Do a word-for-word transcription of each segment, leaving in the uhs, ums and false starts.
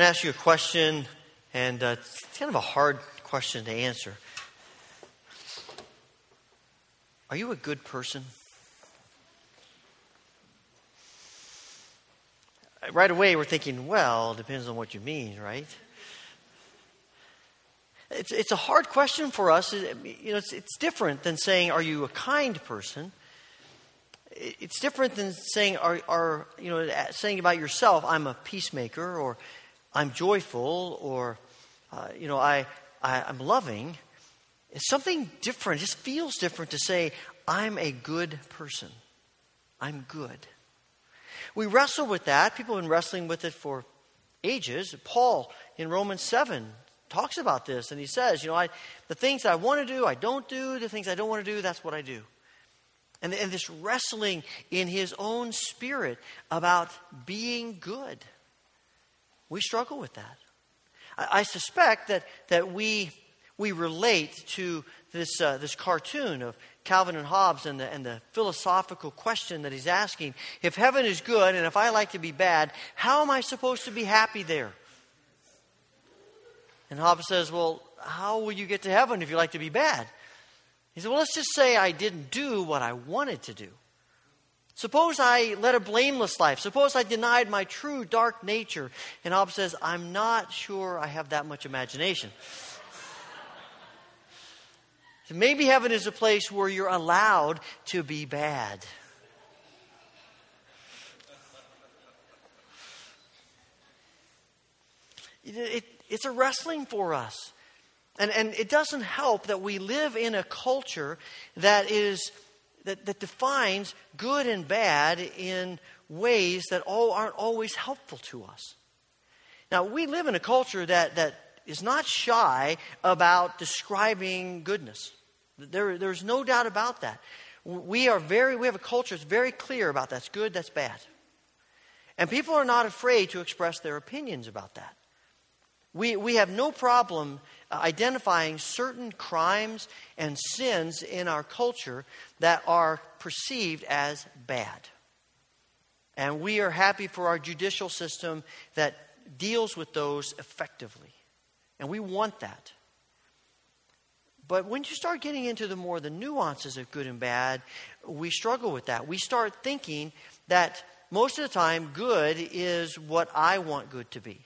I'm going to ask you a question, and uh, it's kind of a hard question to answer. Are you a good person? Right away, we're thinking, well, it depends on what you mean, right? It's it's a hard question for us. It, you know, it's, it's different than saying, "Are you a kind person?" It's different than saying, "Are are you know saying about yourself, I'm a peacemaker, or I'm joyful, or uh, you know, I, I I'm loving." It's something different. It just feels different to say, "I'm a good person. I'm good." We wrestle with that. People have been wrestling with it for ages. Paul in Romans seven talks about this, and he says, you know, I, the things I want to do, I don't do. The things I don't want to do, that's what I do. And, and this wrestling in his own spirit about being good. We struggle with that. I, I suspect that that we we relate to this uh, this cartoon of Calvin and Hobbes and the, and the philosophical question that he's asking. If heaven is good and if I like to be bad, how am I supposed to be happy there? And Hobbes says, well, how will you get to heaven if you like to be bad? He said, well, let's just say I didn't do what I wanted to do. Suppose I led a blameless life. Suppose I denied my true dark nature. And Hobbes says, I'm not sure I have that much imagination. So maybe heaven is a place where you're allowed to be bad. It, it, it's a wrestling for us. And and it doesn't help that we live in a culture that is that, that defines good and bad in ways that all aren't always helpful to us. Now, we live in a culture that, that is not shy about describing goodness. There, there's no doubt about that. We are very we have a culture that's very clear about that's good, that's bad. And people are not afraid to express their opinions about that. We we have no problem identifying certain crimes and sins in our culture that are perceived as bad. And we are happy for our judicial system that deals with those effectively. And we want that. But when you start getting into the more the nuances of good and bad, we struggle with that. We start thinking that most of the time good is what I want good to be.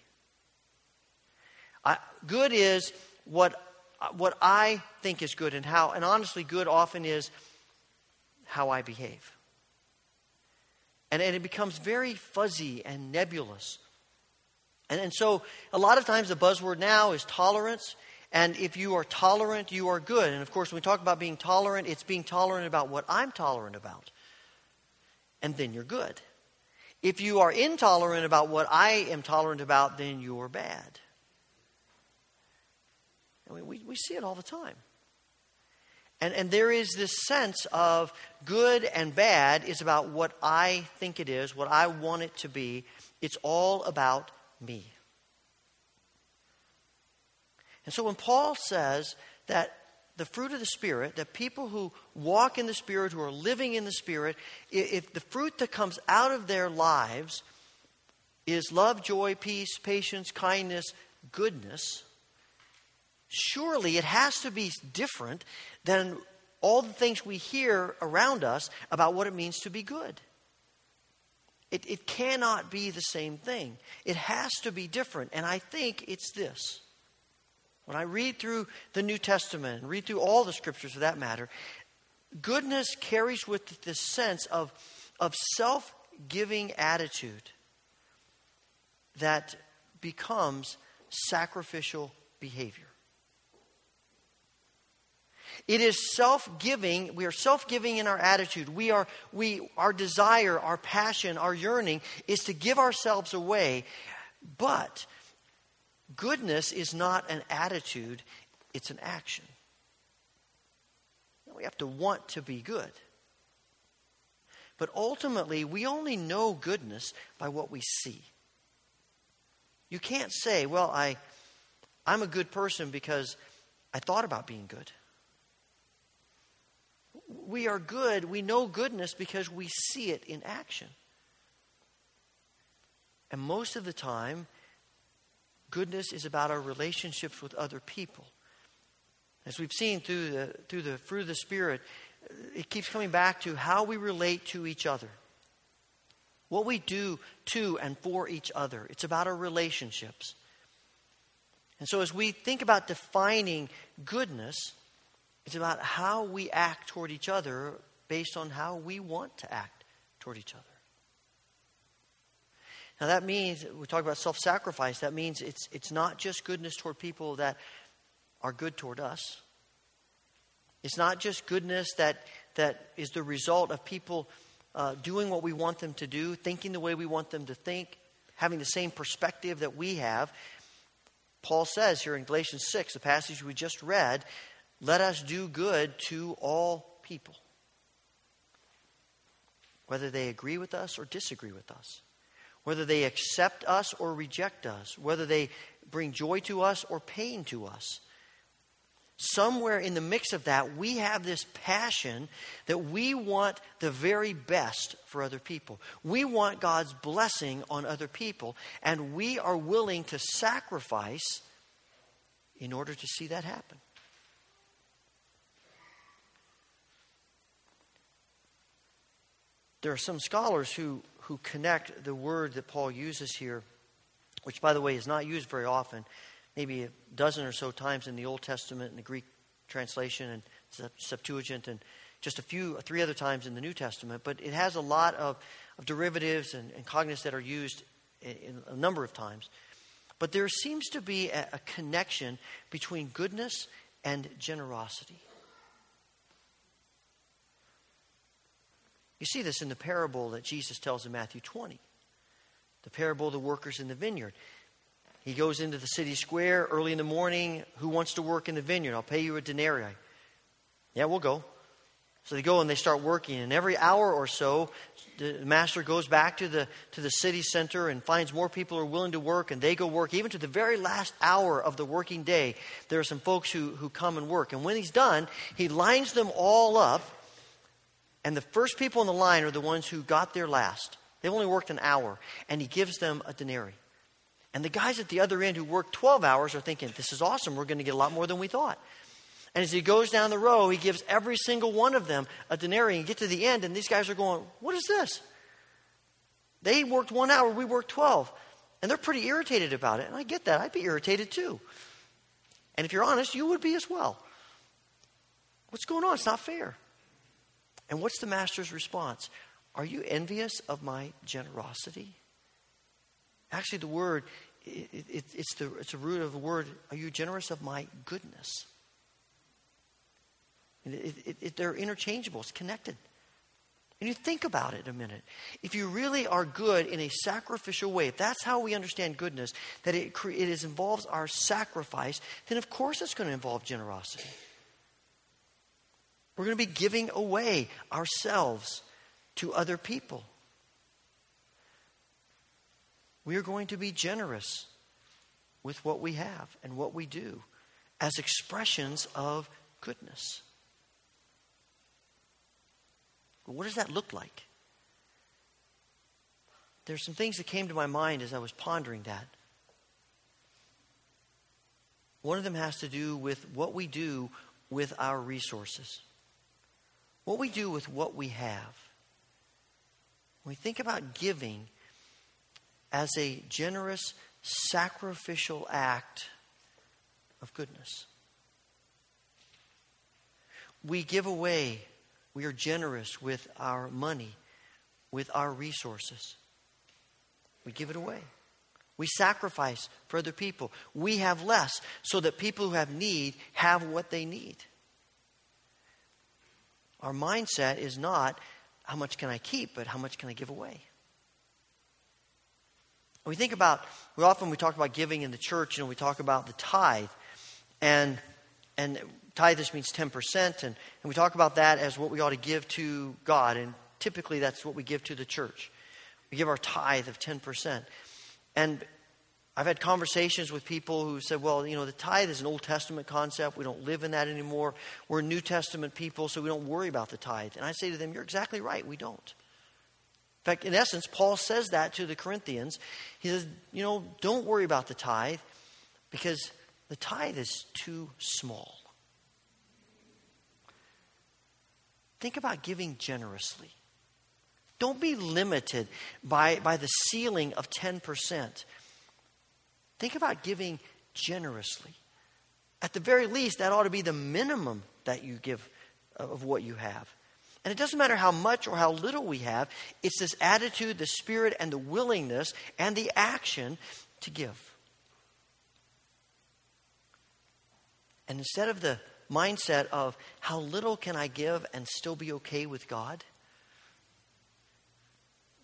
I, good is what what I think is good, and how and honestly, good often is how I behave. And and it becomes very fuzzy and nebulous. And and so a lot of times the buzzword now is tolerance. And if you are tolerant, you are good. And of course, when we talk about being tolerant, it's being tolerant about what I'm tolerant about. And then you're good. If you are intolerant about what I am tolerant about, then you're bad. I mean, we, we see it all the time. And and there is this sense of good and bad is about what I think it is, what I want it to be. It's all about me. And so when Paul says that the fruit of the Spirit, that people who walk in the Spirit, who are living in the Spirit, if the fruit that comes out of their lives is love, joy, peace, patience, kindness, goodness, surely it has to be different than all the things we hear around us about what it means to be good. It, it cannot be the same thing. It has to be different. And I think it's this. When I read through the New Testament, and read through all the scriptures for that matter, goodness carries with it this sense of, of self-giving attitude that becomes sacrificial behavior. It is self-giving. We are self-giving in our attitude. We are, we, our desire, our passion, our yearning is to give ourselves away. But goodness is not an attitude, it's an action. We have to want to be good. But ultimately, we only know goodness by what we see. You can't say, well, I, I'm a good person because I thought about being good. We are good. We know goodness because we see it in action. And most of the time, Goodness is about our relationships with other people. As we've seen through the through the fruit of the Spirit, it keeps coming back to how we relate to each other. What we do to and for each other. It's about our relationships. And so as we think about defining goodness, it's about how we act toward each other based on how we want to act toward each other. Now that means, we talk about self-sacrifice, that means it's it's not just goodness toward people that are good toward us. It's not just goodness that that is the result of people uh, doing what we want them to do, thinking the way we want them to think, having the same perspective that we have. Paul says here in Galatians six, the passage we just read, let us do good to all people, whether they agree with us or disagree with us, whether they accept us or reject us, whether they bring joy to us or pain to us. Somewhere in the mix of that, we have this passion that we want the very best for other people. We want God's blessing on other people, and we are willing to sacrifice in order to see that happen. There are some scholars who, who connect the word that Paul uses here, which, by the way, is not used very often, maybe a dozen or so times in the Old Testament in the Greek translation and Septuagint, and just a few, three other times in the New Testament. But it has a lot of, of derivatives and, and cognates that are used in, in a number of times. But there seems to be a, a connection between goodness and generosity. You see this in the parable that Jesus tells in Matthew twenty, the parable of the workers in the vineyard. He goes into the city square early in the morning. Who wants to work in the vineyard? I'll pay you a denarii. Yeah, we'll go. So they go and they start working. And every hour or so, the master goes back to the to the city center and finds more people are willing to work, and they go work. Even to the very last hour of the working day, there are some folks who, who come and work. And when he's done, he lines them all up. And the first people in the line are the ones who got there last. They've only worked an hour. And he gives them a denarii. And the guys at the other end who worked twelve hours are thinking, this is awesome. We're going to get a lot more than we thought. And as he goes down the row, he gives every single one of them a denarii. And you get to the end, and these guys are going, what is this? They worked one hour. We worked twelve. And they're pretty irritated about it. And I get that. I'd be irritated too. And if you're honest, you would be as well. What's going on? It's not fair. And what's the master's response? Are you envious of my generosity? Actually, the word, it, it, it's the it's the root of the word, are you generous of my goodness? It, it, it, they're interchangeable. It's connected. And you think about it a minute. If you really are good in a sacrificial way, if that's how we understand goodness, that it, cre- it is, involves our sacrifice, then of course it's going to involve generosity. We're going to be giving away ourselves to other people. We are going to be generous with what we have and what we do as expressions of goodness. But what does that look like? There's some things that came to my mind as I was pondering that. One of them has to do with what we do with our resources. What we do with what we have. When we think about giving as a generous, sacrificial act of goodness, we give away, we are generous with our money, with our resources. We give it away. We sacrifice for other people. We have less so that people who have need have what they need. Our mindset is not how much can I keep, but how much can I give away? We think about, we often we talk about giving in the church, you know, we talk about the tithe. And and tithe just means ten percent. And, and we talk about that as what we ought to give to God. And typically that's what we give to the church. We give our tithe of ten percent. And I've had conversations with people who said, well, you know, the tithe is an Old Testament concept. We don't live in that anymore. We're New Testament people, so we don't worry about the tithe. And I say to them, you're exactly right. We don't. In fact, in essence, Paul says that to the Corinthians. He says, you know, don't worry about the tithe. because the tithe is too small. Think about giving generously. Don't be limited by, by the ceiling of ten percent. Think about giving generously. At the very least, that ought to be the minimum that you give of what you have. And it doesn't matter how much or how little we have. It's this attitude, the spirit, and the willingness, and the action to give. And instead of the mindset of how little can I give and still be okay with God,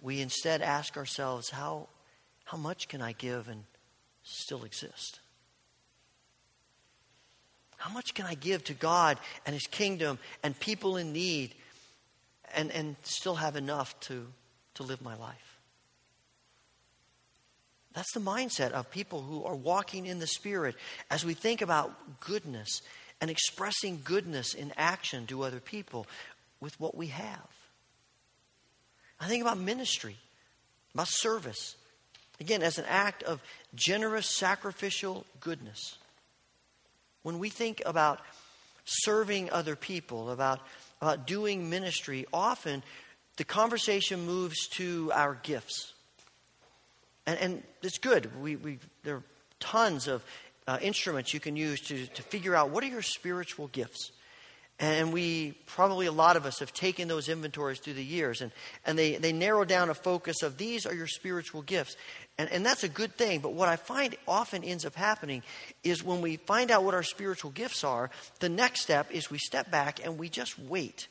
we instead ask ourselves, how, how much can I give and still exist? How much can I give to God and His kingdom and people in need and, and still have enough to, to live my life? That's the mindset of people who are walking in the Spirit as we think about goodness and expressing goodness in action to other people with what we have. I think about ministry, about service. Again, as an act of generous, sacrificial goodness. When we think about serving other people, about, about doing ministry, often the conversation moves to our gifts. And, and it's good. We, we there are tons of uh, instruments you can use to, to figure out what are your spiritual gifts. And we, probably a lot of us, have taken those inventories through the years. And, and they, they narrow down a focus of these are your spiritual gifts. And, and that's a good thing. But what I find often ends up happening is when we find out what our spiritual gifts are, the next step is we step back and we just wait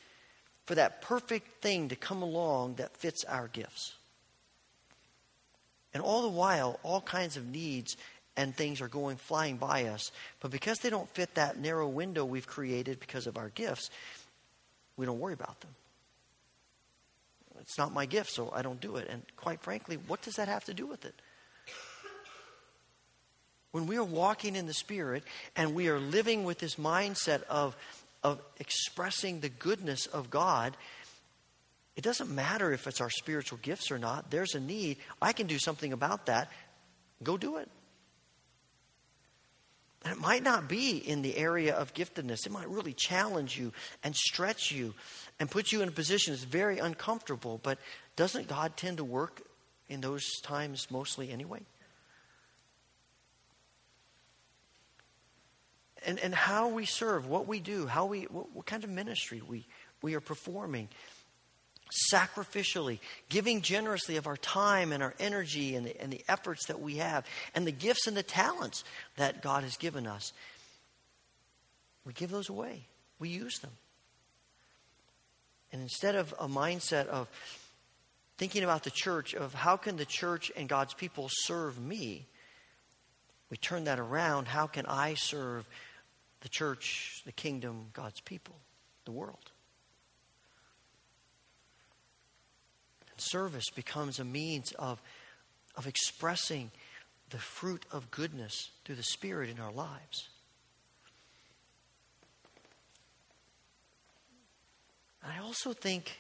for that perfect thing to come along that fits our gifts. And all the while, all kinds of needs and things are going flying by us. But because they don't fit that narrow window we've created because of our gifts, we don't worry about them. It's not my gift, so I don't do it. And quite frankly, what does that have to do with it? When we are walking in the Spirit and we are living with this mindset of, of expressing the goodness of God, it doesn't matter if it's our spiritual gifts or not. There's a need. I can do something about that. Go do it. And it might not be in the area of giftedness. It might really challenge you and stretch you and put you in a position that's very uncomfortable. But doesn't God tend to work in those times mostly anyway? And and how we serve, what we do, how we what, what kind of ministry we, we are performing sacrificially, giving generously of our time and our energy and the, and the efforts that we have and the gifts and the talents that God has given us. We give those away. We use them. And instead of a mindset of thinking about the church, of how can the church and God's people serve me, we turn that around. How can I serve the church, the kingdom, God's people, the world? Service becomes a means of, of expressing the fruit of goodness through the Spirit in our lives. And I also think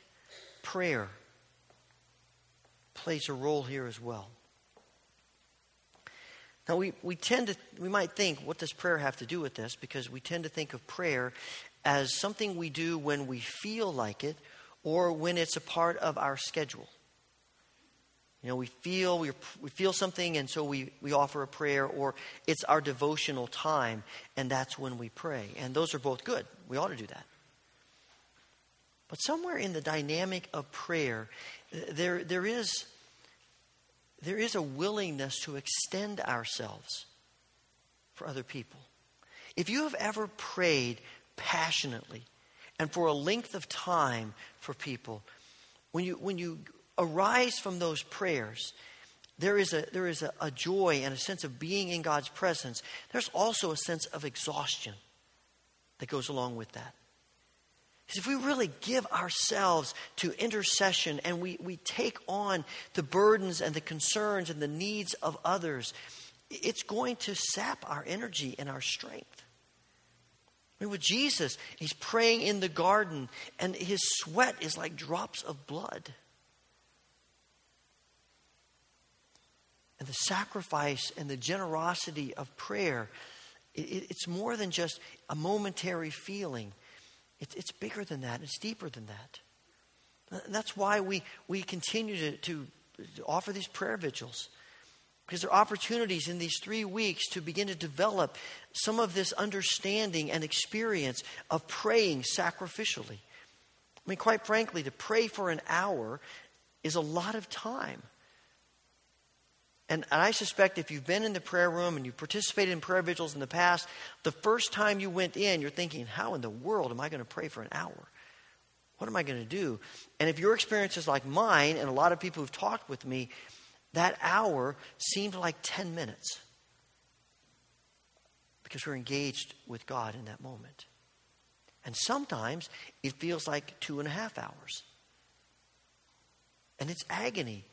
prayer plays a role here as well. Now we, we tend to, we might think, what does prayer have to do with this? Because we tend to think of prayer as something we do when we feel like it, or when it's a part of our schedule. You know, we feel we we feel something, and so we, we offer a prayer, or it's our devotional time, and that's when we pray. And those are both good. We ought to do that. But somewhere in the dynamic of prayer, there there is, there is a willingness to extend ourselves for other people. If you have ever prayed passionately, and for a length of time for people, when you when you arise from those prayers, there is a there is a, a joy and a sense of being in God's presence. There's also a sense of exhaustion that goes along with that. Because if we really give ourselves to intercession and we, we take on the burdens and the concerns and the needs of others, it's going to sap our energy and our strength. I mean, with Jesus, he's praying in the garden, and his sweat is like drops of blood. and the sacrifice and the generosity of prayer, it, it, it's more than just a momentary feeling. It, it's bigger than that. It's deeper than that. And that's why we, we continue to, to offer these prayer vigils, because there are opportunities in these three weeks to begin to develop some of this understanding and experience of praying sacrificially. I mean, quite frankly, to pray for an hour is a lot of time. And I suspect if you've been in the prayer room and you've participated in prayer vigils in the past, the first time you went in, you're thinking, how in the world am I going to pray for an hour? What am I going to do? And if your experience is like mine, and a lot of people who've talked with me, that hour seemed like ten minutes, because we're engaged with God in that moment. And sometimes it feels like two and a half hours. And it's agony.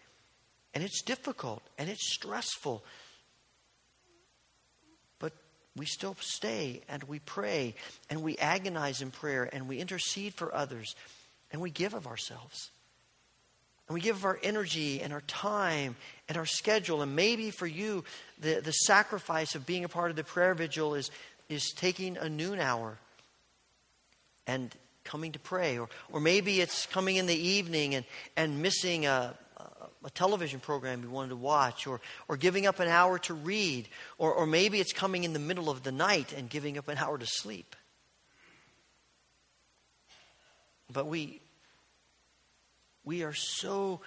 And it's difficult, and it's stressful. But we still stay, and we pray, and we agonize in prayer, and we intercede for others, and we give of ourselves. And we give of our energy, and our time, and our schedule. And maybe for you, the, the sacrifice of being a part of the prayer vigil is, is taking a noon hour and coming to pray. Or, or maybe it's coming in the evening and, and missing a... a television program you wanted to watch, or or giving up an hour to read, or, or maybe it's coming in the middle of the night and giving up an hour to sleep. But we we are so,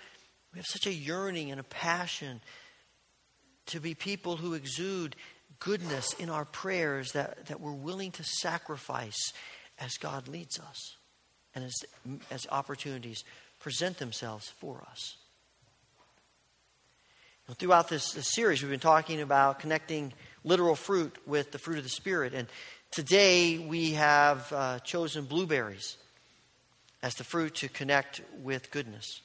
we have such a yearning and a passion to be people who exude goodness in our prayers, that, that we're willing to sacrifice as God leads us and as as opportunities present themselves for us. Throughout this, this series, we've been talking about connecting literal fruit with the fruit of the Spirit. And today we have uh, chosen blueberries as the fruit to connect with goodness.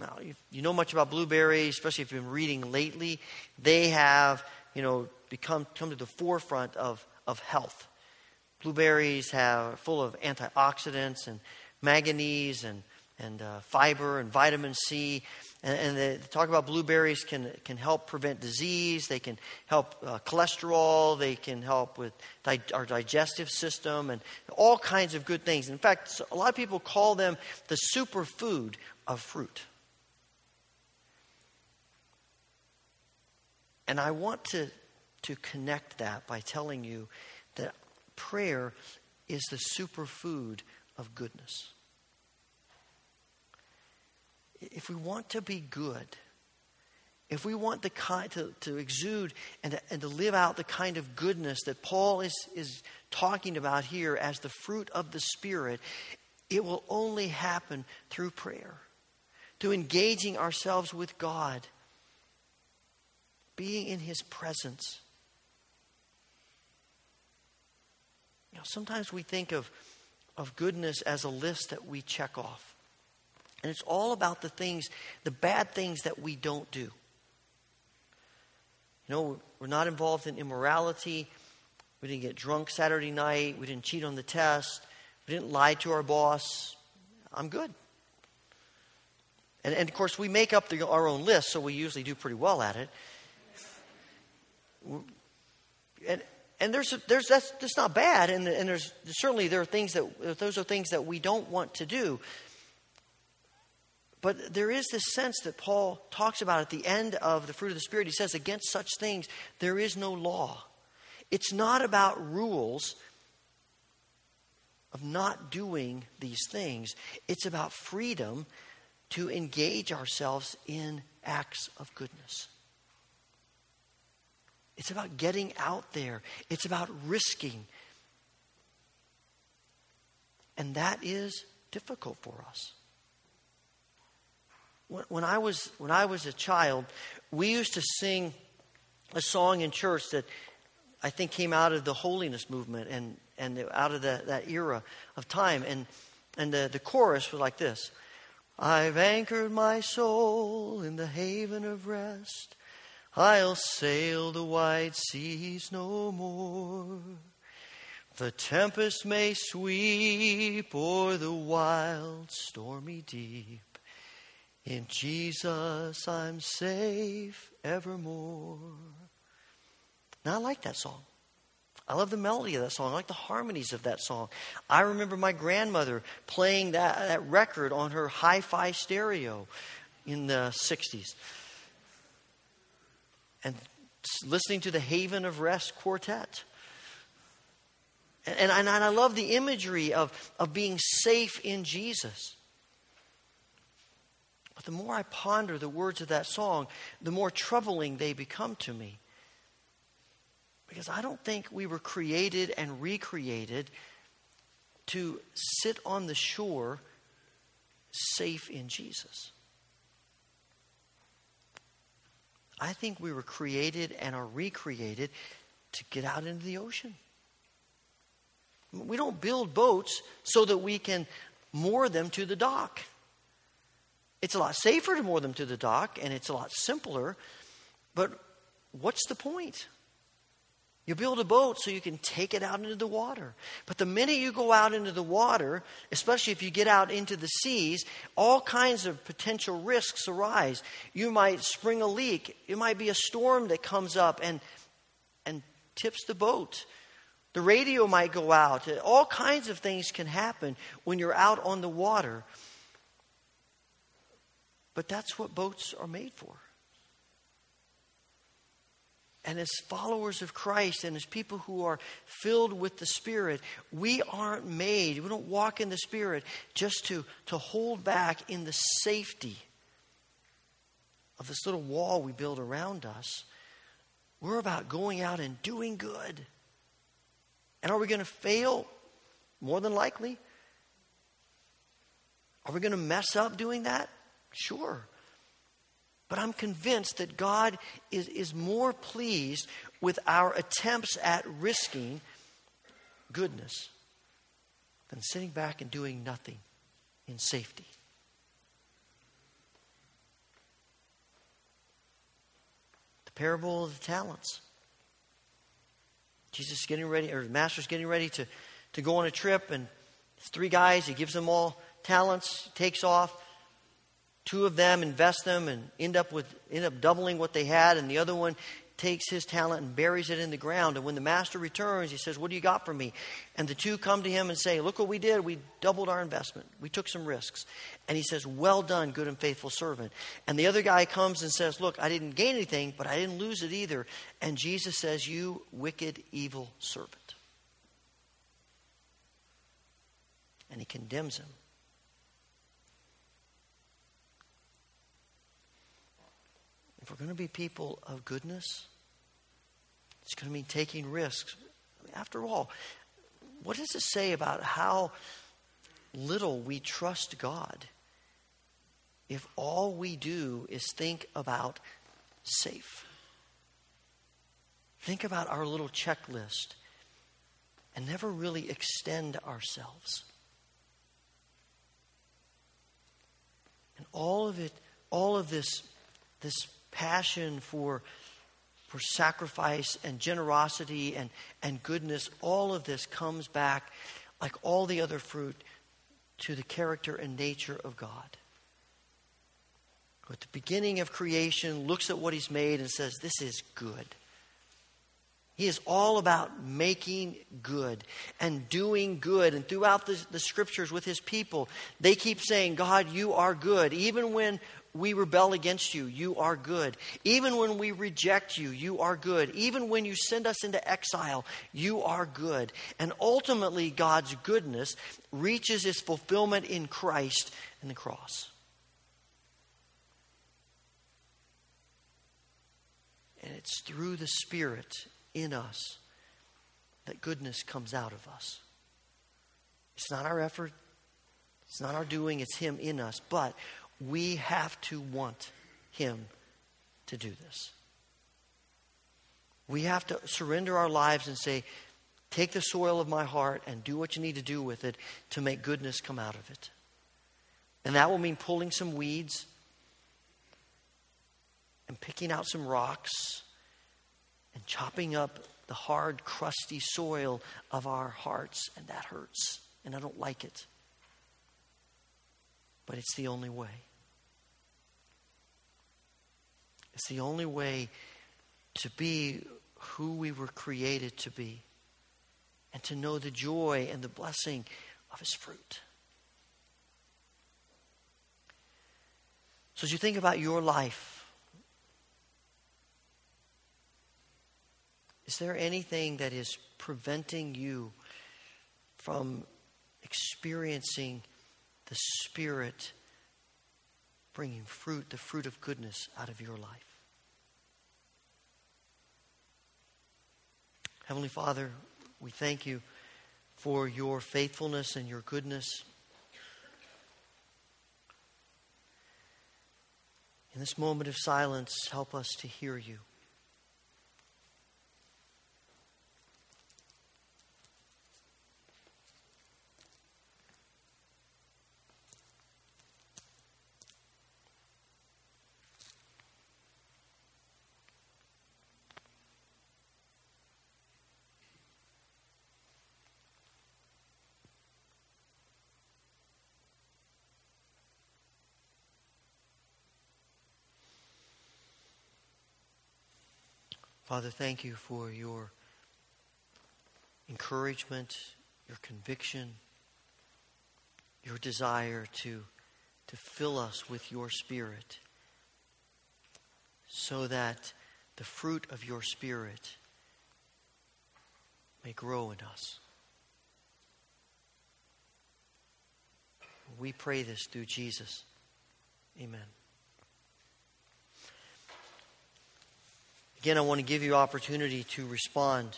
Now, if you know much about blueberries, especially if you've been reading lately, they have, you know, become come to the forefront of, of health. Blueberries have full of antioxidants and manganese and and uh, fiber and vitamin C. And, and they talk about blueberries can can help prevent disease. They can help uh, cholesterol. They can help with di- our digestive system and all kinds of good things. In fact, a lot of people call them the superfood of fruit. And I want to, to connect that by telling you that prayer is the superfood of goodness. If we want to be good, if we want the kind to, to exude and to, and to live out the kind of goodness that Paul is, is talking about here as the fruit of the Spirit, it will only happen through prayer, through engaging ourselves with God, being in His presence. You know, sometimes we think of, of goodness as a list that we check off. And it's all about the things, the bad things that we don't do. You know, we're not involved in immorality. We didn't get drunk Saturday night. We didn't cheat on the test. We didn't lie to our boss. I'm good. And, and of course, we make up the, our own list, so we usually do pretty well at it. And and there's there's that's that's not bad. And and there's certainly there are things that those are things that we don't want to do. But there is this sense that Paul talks about at the end of the fruit of the Spirit. He says, against such things, there is no law. It's not about rules of not doing these things. It's about freedom to engage ourselves in acts of goodness. It's about getting out there. It's about risking. And that is difficult for us. When I was when I was a child, we used to sing a song in church that I think came out of the holiness movement and and out of the, that era of time. And and the, the chorus was like this: I've anchored my soul in the haven of rest. I'll sail the wide seas no more. The tempest may sweep o'er the wild stormy deep. In Jesus I'm safe evermore. Now I like that song. I love the melody of that song. I like the harmonies of that song. I remember my grandmother playing that, that record on her hi-fi stereo in the sixties. And listening to the Haven of Rest Quartet. And, and, I, and I love the imagery of, of being safe in Jesus. But the more I ponder the words of that song, the more troubling they become to me. Because I don't think we were created and recreated to sit on the shore safe in Jesus. I think we were created and are recreated to get out into the ocean. We don't build boats so that we can moor them to the dock. It's a lot safer to moor them to the dock, and it's a lot simpler. But what's the point? You build a boat so you can take it out into the water. But the minute you go out into the water, especially if you get out into the seas, all kinds of potential risks arise. You might spring a leak. It might be a storm that comes up and, and tips the boat. The radio might go out. All kinds of things can happen when you're out on the water. But that's what boats are made for. And as followers of Christ and as people who are filled with the Spirit, we aren't made, we don't walk in the Spirit just to, to hold back in the safety of this little wall we build around us. We're about going out and doing good. And are we going to fail? More than likely. Are we going to mess up doing that? Sure. But I'm convinced that God is, is more pleased with our attempts at risking goodness than sitting back and doing nothing in safety. The parable of the talents. Jesus is getting ready, or the master's getting ready to, to go on a trip, and three guys, he gives them all talents, takes off. Two of them invest them and end up with end up doubling what they had, and the other one takes his talent and buries it in the ground. And when the master returns, he says, "What do you got for me?" And the two come to him and say, "Look what we did. We doubled our investment. We took some risks." And he says, "Well done, good and faithful servant." And the other guy comes and says, "Look, I didn't gain anything, but I didn't lose it either." And Jesus says, "You wicked, evil servant." And he condemns him. If we're going to be people of goodness, it's going to mean taking risks. I mean, after all, what does it say about how little we trust God if all we do is think about safe? Think about our little checklist and never really extend ourselves. And all of it, all of this, this passion for, for sacrifice and generosity and, and goodness, all of this comes back, like all the other fruit, to the character and nature of God. At the beginning of creation, looks at what he's made and says, "This is good." He is all about making good and doing good. And throughout the, the scriptures with his people, they keep saying, "God, you are good." Even when we rebel against you, you are good. Even when we reject you, you are good. Even when you send us into exile, you are good. And ultimately, God's goodness reaches its fulfillment in Christ and the cross. And it's through the Spirit in us that goodness comes out of us. It's not our effort. It's not our doing. It's him in us. But we have to want him to do this. We have to surrender our lives and say, "Take the soil of my heart and do what you need to do with it to make goodness come out of it." And that will mean pulling some weeds and picking out some rocks and chopping up the hard, crusty soil of our hearts. And that hurts. And I don't like it. But it's the only way. It's the only way to be who we were created to be and to know the joy and the blessing of his fruit. So as you think about your life, is there anything that is preventing you from experiencing the Spirit bringing fruit, the fruit of goodness out of your life? Heavenly Father, we thank you for your faithfulness and your goodness. In this moment of silence, help us to hear you. Father, thank you for your encouragement, your conviction, your desire to, to fill us with your Spirit so that the fruit of your Spirit may grow in us. We pray this through Jesus. Amen. Again, I want to give you opportunity to respond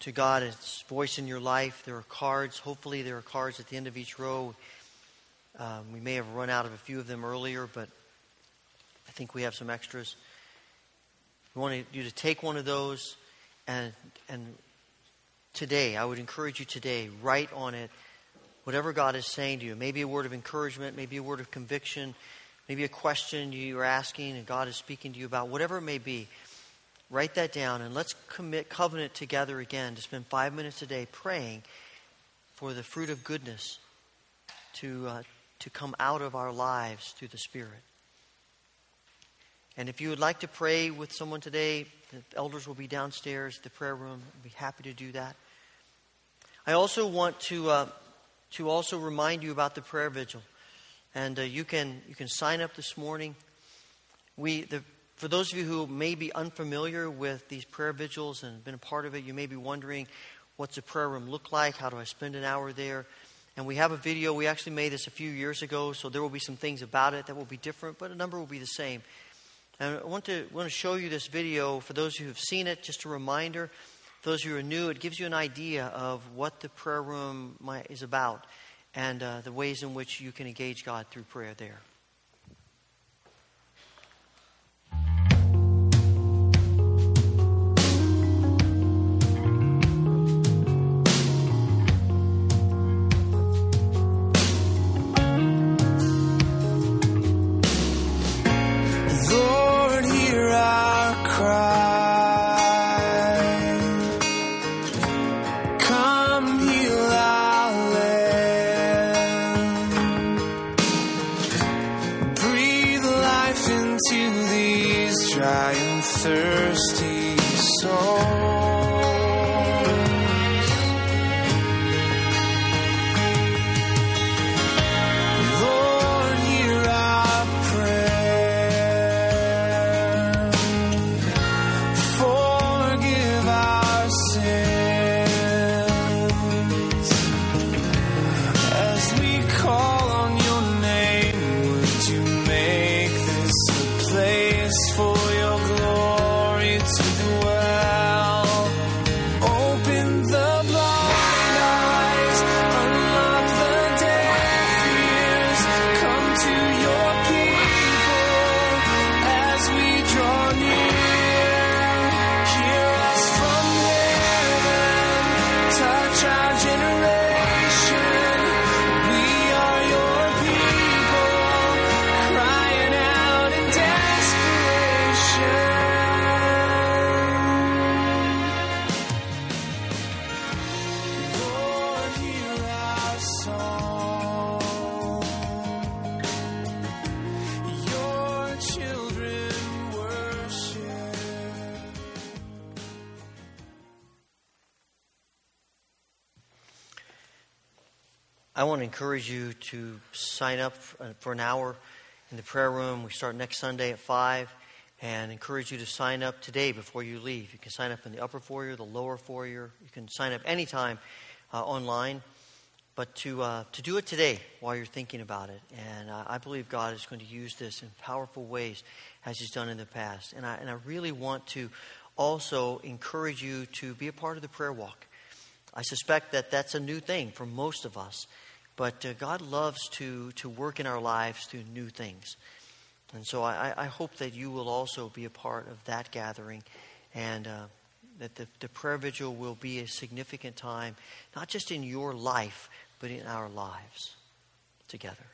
to God. It's voice in your life. There are cards. Hopefully there are cards at the end of each row. Um, we may have run out of a few of them earlier, but I think we have some extras. We want you to take one of those, and and today, I would encourage you today, write on it whatever God is saying to you. Maybe a word of encouragement, maybe a word of conviction, maybe a question you are asking and God is speaking to you about, whatever it may be. Write that down, and let's commit covenant together again to spend five minutes a day praying for the fruit of goodness to uh, to come out of our lives through the Spirit. And if you would like to pray with someone today, the elders will be downstairs, the prayer room. I'd be happy to do that. I also want to uh, to also remind you about the prayer vigil, and uh, you can you can sign up this morning. We the. For those of you who may be unfamiliar with these prayer vigils and been a part of it, you may be wondering, what's a prayer room look like? How do I spend an hour there? And we have a video. We actually made this a few years ago, so there will be some things about it that will be different, but a number will be the same. And I want to want to show you this video. For those who have seen it, just a reminder. For those who are new, it gives you an idea of what the prayer room might, is about and uh, the ways in which you can engage God through prayer there. I want to encourage you to sign up for an hour in the prayer room. We start next Sunday at five, and encourage you to sign up today before you leave. You can sign up in the upper foyer, the lower foyer. You can sign up anytime uh, online. But to uh, to do it today while you're thinking about it. And uh, I believe God is going to use this in powerful ways as he's done in the past. And I, and I really want to also encourage you to be a part of the prayer walk. I suspect that that's a new thing for most of us. But uh, God loves to, to work in our lives through new things. And so I, I hope that you will also be a part of that gathering, and uh, that the, the prayer vigil will be a significant time, not just in your life, but in our lives together.